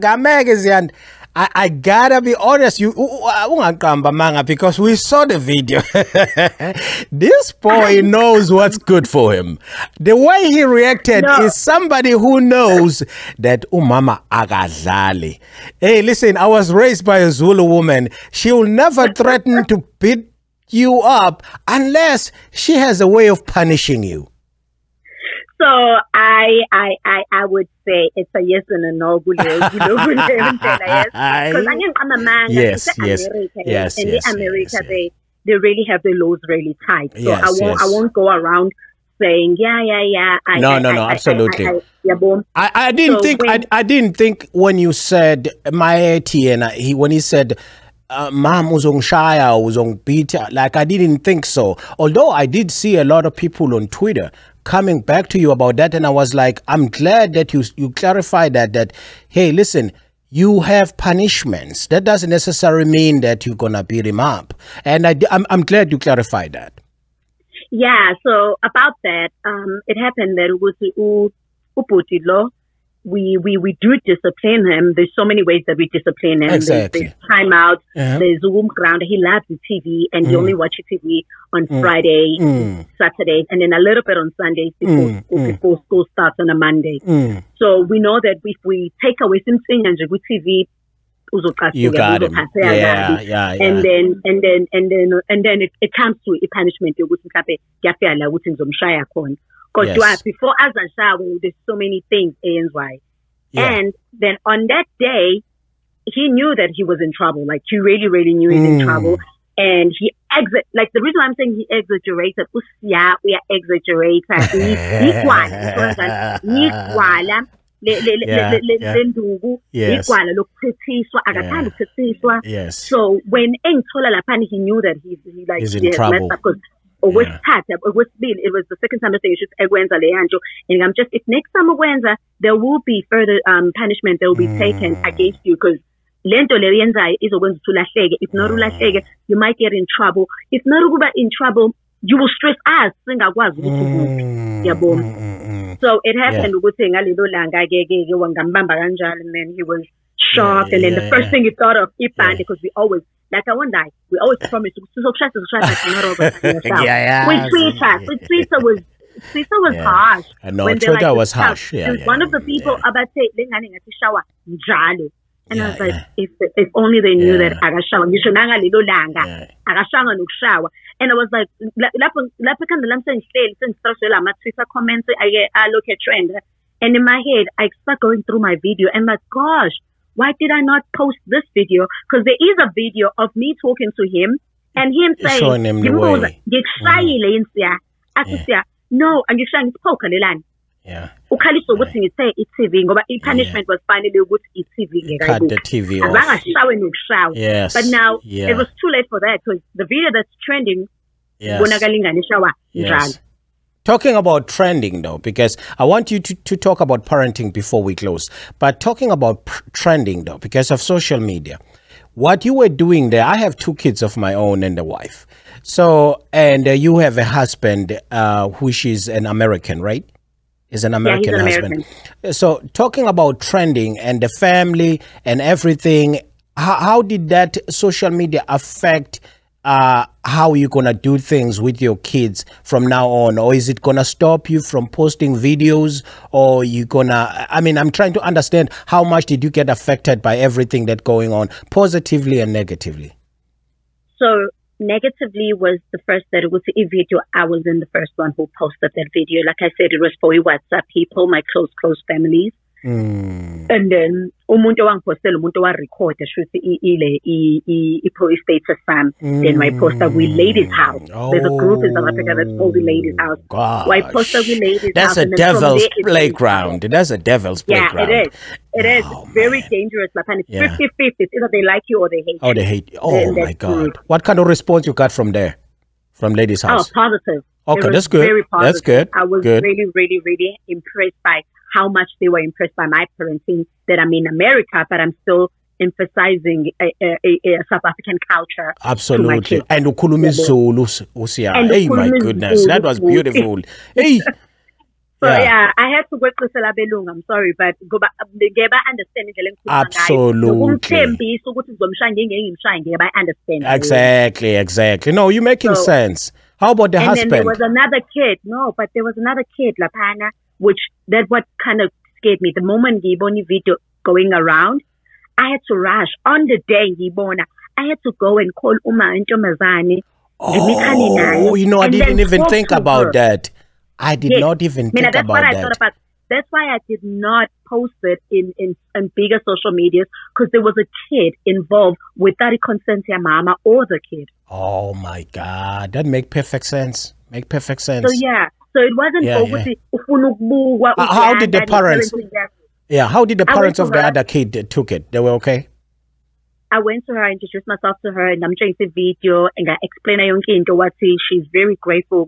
panicking, I gotta be honest, you manga, because we saw the video. This boy knows what's good for him. The way he reacted is somebody who knows that umama agazali. Hey, listen, I was raised by a Zulu woman. She will never threaten to beat you up unless she has a way of punishing you. So I would say it's a yes and a no. Yes. In America, they really have the laws really tight. So yes, I won't go around saying absolutely. I didn't think when you said my Tiena, when he said mom was on shire, was on beta. Like, I didn't think so. Although I did see a lot of people on Twitter coming back to you about that, and I was like, I'm glad that you clarified that hey, listen, you have punishments. That doesn't necessarily mean that you're gonna beat him up. And I'm glad you clarified that. Yeah. So about that, it happened that we do discipline him. There's so many ways that we discipline him. Exactly. There's time out, there's Zoom ground. He loves the TV, and he only watches TV on Friday, Saturday, and then a little bit on Sundays before school starts on a Monday. So we know that if we take away something and with TV, you got him. Yeah. And then it comes to a punishment. Because before Azan, there's so many things, A and Y. Yeah. And then on that day, he knew that he was in trouble. Like, he really, really knew he was in trouble. And he the reason I'm saying he exaggerated, So when Ncala Lapani, he knew that he's in trouble. It was the second time I say and I'm just, if next time there will be further punishment that will be taken against you, because if not, you might get in trouble. If not in trouble, you will stress us. So it happened with and then he was shocked, and then the first thing he thought of because we always, like, I won't lie, we always promise Sipho was harsh. No, Trevor was harsh. One of the people about say shower njalo. And I was like, if only they knew that akashanga ngisho nanga lelo langa akashanga nokushawa. And I was like, lapho kan the lamse ngihleli sengistroshela ama Twitter comments I look at trend, and in my head I start going through my video and my gosh, why did I not post this video? Because there is a video of me talking to him and him saying, showing him the way. No, and you're saying it's poker. It's TV. But punishment was finally good. It's TV. Cut the TV off. Yes. But now it was too late for that, because the video that's trending. Yes. Talking about trending, though, because I want you to talk about parenting before we close. But talking about trending, though, because of social media, what you were doing there, I have 2 kids of my own and a wife. So, and you have a husband which is an American, right? Is an American husband. American. So talking about trending and the family and everything, how did that social media affect how you gonna do things with your kids from now on? Or is it gonna stop you from posting videos, or you gonna, I mean, I'm trying to understand how much did you get affected by everything that's going on, positively and negatively? So negatively was the first, that it was a video. I was in the first one who posted that video. Like I said, it was for WhatsApp people, my close families. And then umuntu wangiphostela umuntu wa record shuthi ile I post status sam, then my poster with Ladies House. There's a group in South Africa that's called the Ladies House. I poster with Ladies House. That's a devil's playground. That's a devil's playground. Yeah, it is. It is very dangerous. Like, and it's 50-50. It's either they like you or they hate you. Oh, they hate you. Oh, my God. What kind of response you got from there, from Ladies House? Oh, positive. Okay, that's good. Very positive. That's good. I was really, really, really impressed by how much they were impressed by my parenting, that I'm in America, but I'm still emphasizing a South African culture. Absolutely. And ukhuluma isiZulu. Hey, my goodness, that was beautiful. Hey, So yeah, I had to work with Selabelung. I'm sorry, but go back. Geba understand the language. Absolutely. I understand. Exactly. No, you're making sense. How about the husband? And then there was another kid. No, but there was another kid, Lapana, which that's what kind of scared me. The moment Giboni video going around, I had to rush on the day Gibona. I had to go and call Uma and Jomazani. Oh, you know, I didn't even think about that. I did not even think about that. That's why I did not post it in bigger social medias, because there was a kid involved without a consent to mama or the kid. Oh my God, that makes perfect sense. So yeah, so it wasn't obviously. Yeah. How did the parents of the other kid took it? They were okay. I went to her and introduced myself to her, and I'm doing the video and I explained to her that she's very grateful.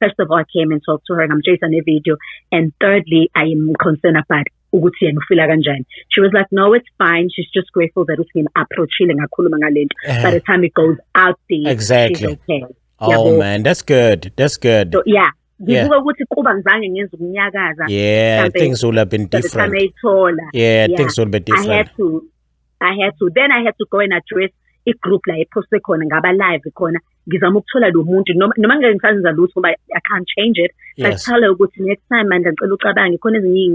First of all, I came and talked to her and I'm doing the video. And thirdly, I am concerned about Uguti and Ufilaganjan. She was like, no, it's fine. She's just grateful that we can approach healing by the time it goes out there. Exactly. Okay. Oh man, that's good. So yeah. Yeah, things will have been different. Things will be different. I had to go and address a group like posted khona ngaba live khona ngizama ukuthola lo muntu noma ngingenza lutho but I can't change it but tell her ukuthi next time manje ngicela ucabange khona ezinye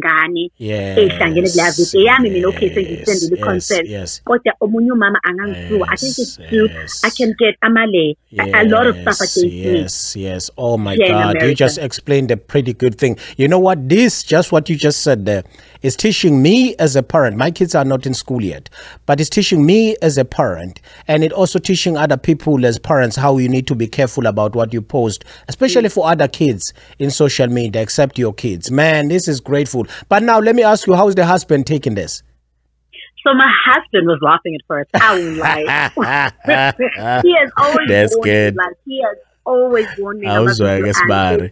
izingane ezihlangene kula video yami mina okay sengiyisendile consent kodwa omunye umama angangithula I think it's true I can get amalay a lot of stuff against me oh my God you just explained a pretty good thing. You know what, what you just said there is teaching me as a parent. My kids are not in school yet, but it's teaching me as a parent, and it also teaching other people as parents how you need to be careful about what you post, especially for other kids in social media, except your kids. Man, this is grateful. But now let me ask you, how is the husband taking this? So my husband was laughing at first. I was like, he has always warned me. Like, he has always warned me. I was like, it's bad.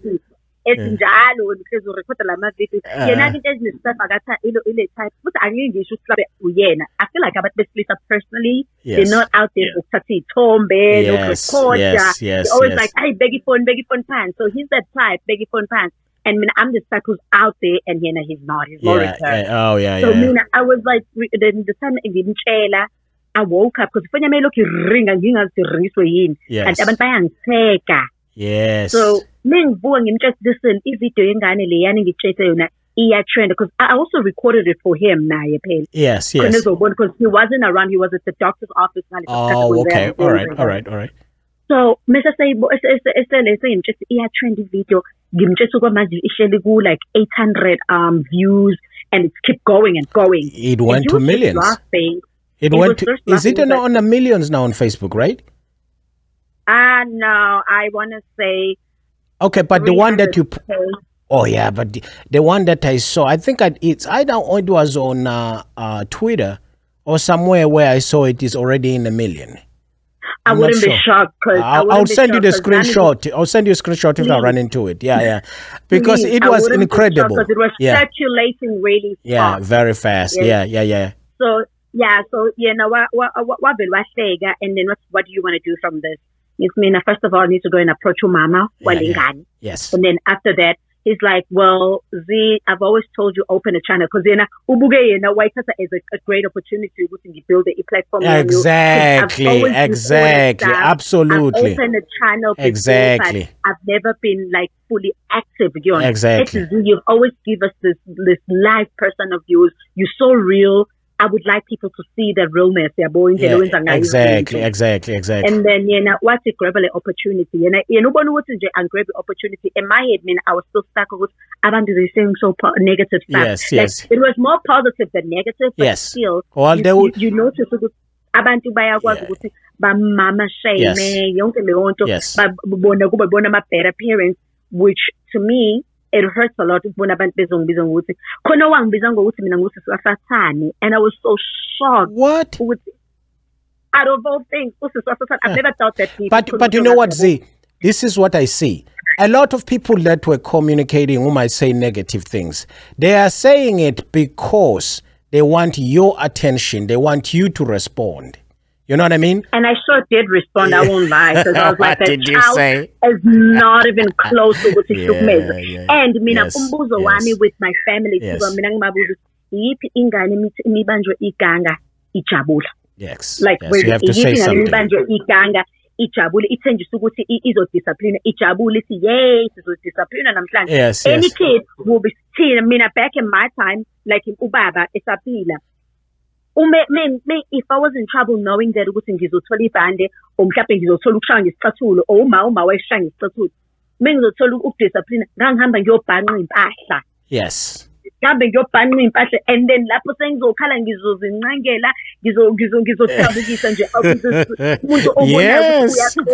It's njalo because we record la ma video. Yena into ezinesihlaba akatha ile type. Futhi angingisho ukuthi uyena. I feel like abantu besilisa personally they're not out there ukuthatha izithombe nokukhoda. They always like, "Hey, beg your phone pants." So he's that type, beg your phone pants. And mina, I'm the type who's out there and yena he's not. He's more returned. So mina, I was like then the time ngimtshela I woke up because phone yami lokhu iringa ngingaziriswe yini. And abantu bayangitheka. Yes. So listen, if video yengane leyani ngitshela yona iya trend because I also recorded it for him naye phela. Yes. Because he wasn't around, he was at the doctor's office. Oh, okay. All right. So, Mr. Sipho, it's just iya trend video. Ngimtshela kwamanje ihleli ku like 800 views and it kept going and going. It went to millions. Is it on the millions now on Facebook, right? No, I want to say. Okay, but the one that you. Oh, yeah, but the one that I saw, I think it's either it was on Twitter or somewhere where I saw it is already in 1 million. I wouldn't be shocked. I'll send you the screenshot. I'll send you a screenshot if I run into it. Yeah. Because it was incredible. It was saturating really fast. Yeah, very fast. Yeah. So, you know, what will I say? And then what do you want to do from this? It's mean, first of all, I need to go and approach your mama. Yes. And then after that, he's like, well, Z, I've always told you open a channel. Because then, White Casa is a great opportunity to build a platform. Exactly. Absolutely. I've opened a channel. Exactly. I've never been like fully active. Exactly. You've always give us this live person of yours. You're so real. I would like people to see the realness. Exactly. And then, what's a grabbable opportunity? One wants to grab the opportunity. In my head, I was still stuck with abantu saying so negative stuff. Yes. Like, it was more positive than negative, but still, you notice abantu bayakwazi ukuthi bamama shame yonke leyo nto babona kuba bona ama better parents, which to me it hurts a lot. And I was so shocked. What? Out of all things, I've never thought that. But you know what, Z? This is what I see. A lot of people that were communicating whom I say negative things, they are saying it because they want your attention. They want you to respond. You know what I mean? And I sure did respond. I won't lie, because I was like, that child is not even close to what it took me. And mina umbuzo wami with my family, mina ngibabuza yipi ingane imibanjwe iganga ijabula. Yes. Like yes. You have to say something. Yes, any yes. kid will be still, I mean, back in my time, like in Ubaba, it's a pillar. If I was in trouble knowing that yes. And then lapho sengizokhala ngizozingcangela ngizothabukisa nje umuntu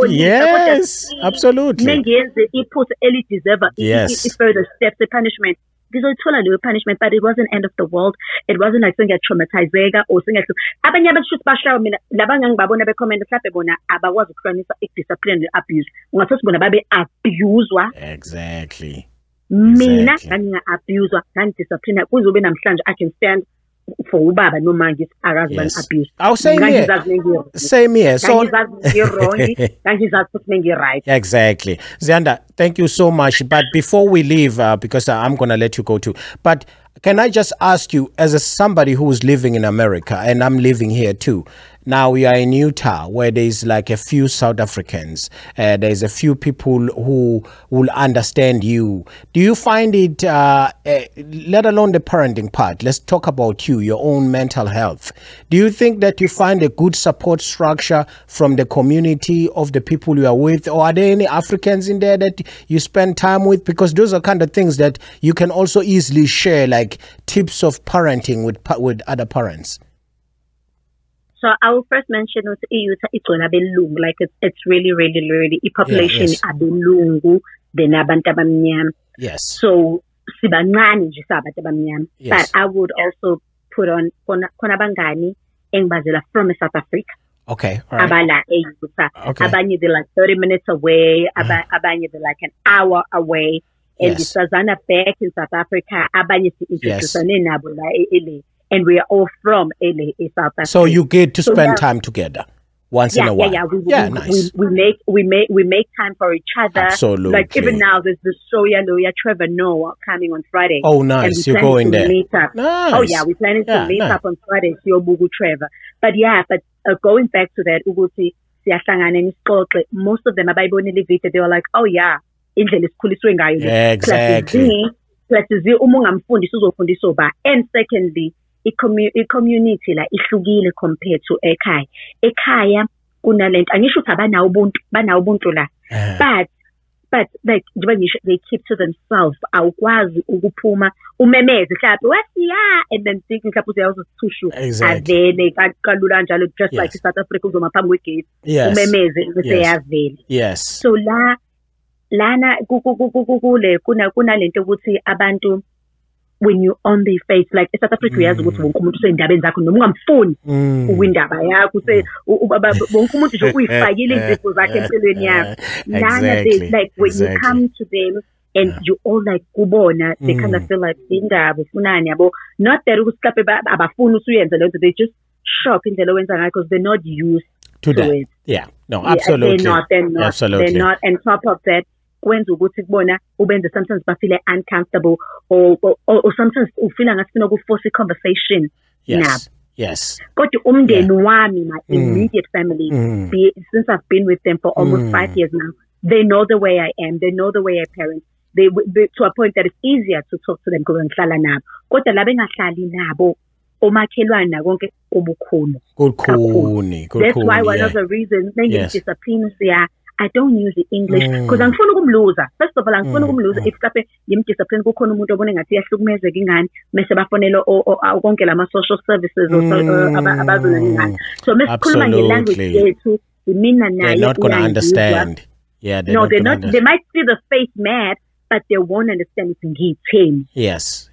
yes absolutely mengenze iphutha eli deserve it further steps the punishment ngizothola leyo punishment, but it wasn't end of the world. It wasn't like senga traumatizeka or senga abanye abashuthi bashawa mina labangangibabona be comment mhlawumbe bona abakwazi ukuhlanganisa discipline abuse ungathola bona babe abusewa exactly mina ngina abuse ngani discipline kuzobe namhlanje I can stand for ubaba noma ngithi akazibani abuse same here so right exactly Ziyanda, thank you so much, but before we leave because I'm going to let you go too, but can I just ask you as somebody who's living in America and I'm living here too. Now we are in Utah where there's like a few South Africans. There's a few people who will understand you. Do you find it, let alone the parenting part, let's talk about you, your own mental health. Do you think that you find a good support structure from the community of the people you are with? Or are there any Africans in there that you spend time with? Because those are kind of things that you can also easily share, like tips of parenting with other parents. So I will first mention that Utah is going to be long. Like it's really, really, really the population are belongu the nabantabamnyam. Yes. So sibanani jisabantabamnyam. But I would also put on konabangani engbazela from South Africa. Okay. All right. Abala Utah. Okay. Abanye they like 30 minutes away. Abanye they like an hour away. And the Sazana back in South Africa. Abanye si introduceni nabula ele. And we are all from LA, South Africa. So you get to spend time together once in a while. Nice. We make time for each other. Absolutely. Like even now, there's the Trevor Noah coming on Friday. Oh, nice! You're going there. Nice. Oh yeah, we're planning to meet up on Friday. Bugu Trevor. But going back to that, Uguti Siasanganeni Skolke. Most of them are Bible-only video. They were like, oh yeah, English school is doing exactly. And secondly. I community la ihlukile compared to ekhaya. Ekhaya kunalento angisho ukuthi banawo ubuntu la. But like they keep to themselves. Awukwazi ukuphuma umemeze mhlawumbe wathi and then thinking mhlawumbe uyawuzithushu. Avele kalula njalo just like South Africa uzoma phambi kwegate. Umemeze bese yavele. Yes. So lana kule kunalento ukuthi abantu when you're on the face, like South Africa, we have to go to Bonkumu to say Ndabenza kuno munga phone, uwinda baya, kuse Bonkumu to show we fagili zipo zake pelenia. Nana they like when you come to them and you all like kubona, they kind of feel like inda bufuna niabo. Not that we scape ba abafunu suyenza lento, they just shock in the lowenza because they're not used to it. Yeah, no, absolutely, they're not. Absolutely. They're not. And top of that. When you go to Bona, sometimes you feel uncomfortable or sometimes you feel like you go force a conversation. Yes. But my immediate family, since I've been with them for almost 5 years now, they know the way I am. They know the way I parent. They to a point that it's easier to talk to them because that's why one of the reasons they disappearance there. I don't use the English because I'm trying to lose. First of all, I'm trying to lose. If something you discipline, go kono muto bone ngati yashuk meze gingan meseba fonelo or agonke ma social services or abazula gingan. So mes kuluma the language to mina na they're not going to understand. Yeah, they're not. They might see the face mad, but they won't understand it's in pain. Yes.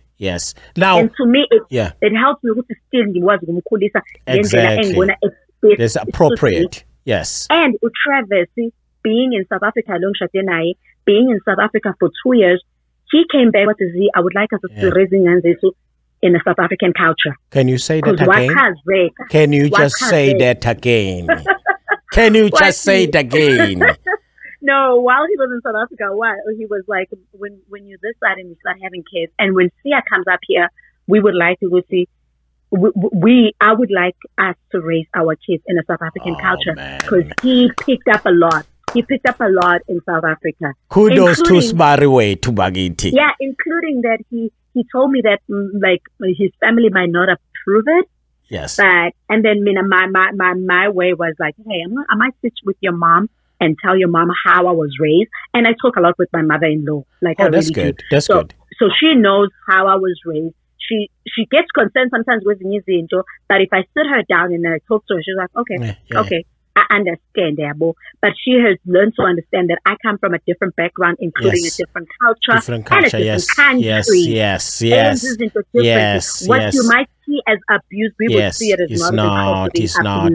Now, and to me, it helps me with the skill. It was gumukulisa. Exactly. It's appropriate. Yes. And Travis. Being in South Africa, being in South Africa for 2 years, he came back with the Z. I would like us to raise hands. So in the South African culture. Can you say that again? Can you just say that again? Can you just say it again? No, while he was in South Africa, he was like, when you're this side and you start having kids, and when Sia comes up here, we would like to see. I would like us to raise our kids in a South African culture, because he picked up a lot. He picked up a lot in South Africa. Kudos to Sbariwe Tubagiti. Yeah, including that he told me that like his family might not approve it. Yes. But and then my way was like, hey, I might sit with your mom and tell your mom how I was raised. And I talk a lot with my mother-in-law. Like, oh, that's really good. Do. That's good. So she knows how I was raised. She gets concerned sometimes with me, but if I sit her down and I talk to her, she's like, okay, I understand, Abo. But she has learned to understand that I come from a different background, including a different culture, and a different country. Yes. What you might see as abuse, we would see it as it's not.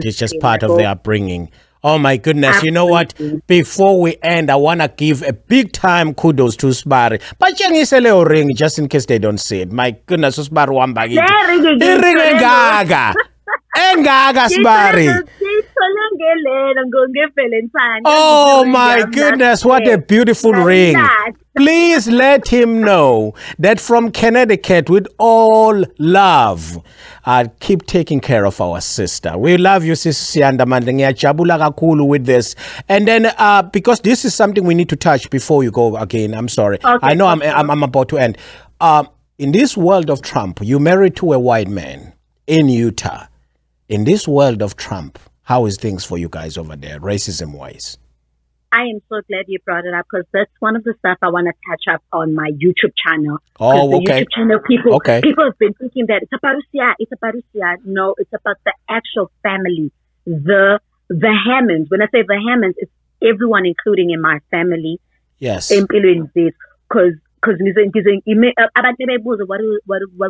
It's just part of their upbringing. Oh my goodness, absolutely. You know what? Before we end, I want to give a big time kudos to Sbari. But Jengisele ring, just in case they don't see it. My goodness, Sbari Wambagi. Engaga Sbari. Oh my goodness, what a beautiful ring. Please let him know that from Connecticut, with all love, I keep taking care of our sister. We love you, Sister Ziyanda Mandinga, with this. And then, because this is something we need to touch before you go again. I'm sorry. Okay, I know I'm about to end. In this world of Trump, you married to a white man in Utah. In this world of Trump, how is things for you guys over there, racism-wise? I am so glad you brought it up, because that's one of the stuff I want to catch up on my YouTube channel. Oh, okay. YouTube channel, people have been thinking that it's about Usia. No, it's about the actual family, the Hammonds. When I say the Hammonds, it's everyone, including in my family. Yes. Because what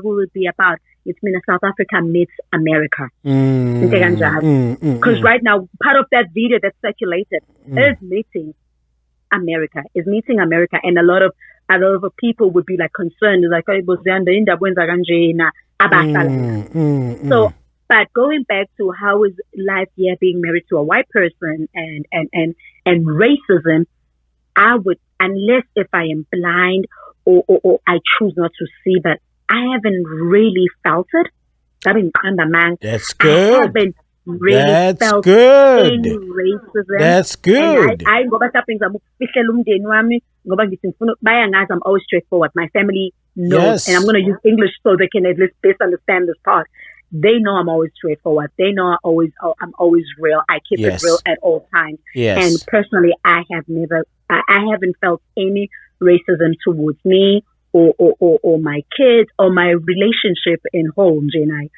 will it be about? It's mean South Africa meets America. Because right now, part of that video that's circulated is meeting America. And a lot of people would be like concerned, like, so but going back to how is life here being married to a white person and racism, I would, unless if I am blind or I choose not to see, but I haven't really felt it. That's good. I haven't really felt any racism. That's good. And I go back up and I'm always straightforward. My family knows, and I'm going to use English so they can at least best understand this part. They know I'm always straightforward. They know I'm always real. I keep it real at all times. Yes. And personally, I haven't felt any racism towards me or my kids or my relationship in home, Jane. I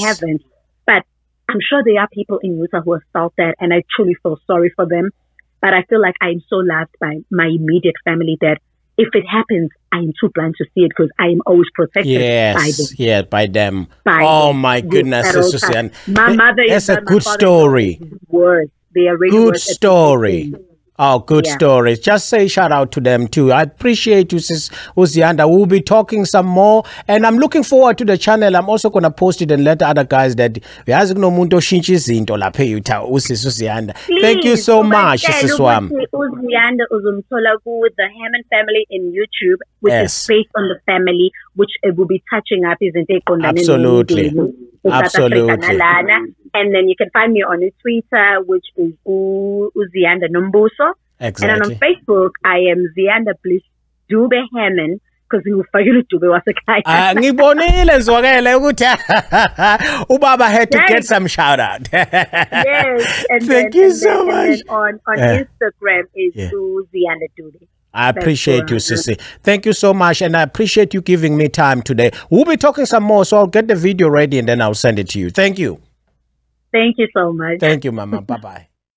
haven't. But I'm sure there are people in Utah who have felt that, and I truly feel sorry for them. But I feel like I'm so loved by my immediate family that if it happens, I am too blind to see it because I am always protected by them. Yeah, by them. My goodness, Sister Ziyanda. My mother is a good story. Good story. Oh, good story. Just say shout out to them too. I appreciate you, Sis Ziyanda. We'll be talking some more. And I'm looking forward to the channel. I'm also going to post it and let the other guys that we ask no mundo shinchi zinto la peyuta uSis Ziyanda. Thank you so much, Sis Wam. Ziyanda uzumthola with the Hammond family in YouTube, which is based on the family, which it will be touching up, isn't it? Absolutely. And then you can find me on Twitter, which is Ziyanda Nombuso. Exactly. And then on Facebook, I am Ziyanda Dube Hammond. Because we were fighting to be was a guy. Ubaba had to get some shout out. Yes. And thank you so much. On Instagram is Ziyanda Dube. I appreciate you, Sissy. Thank you so much. And I appreciate you giving me time today. We'll be talking some more. So I'll get the video ready and then I'll send it to you. Thank you. Thank you so much. Thank you, Mama. Bye-bye.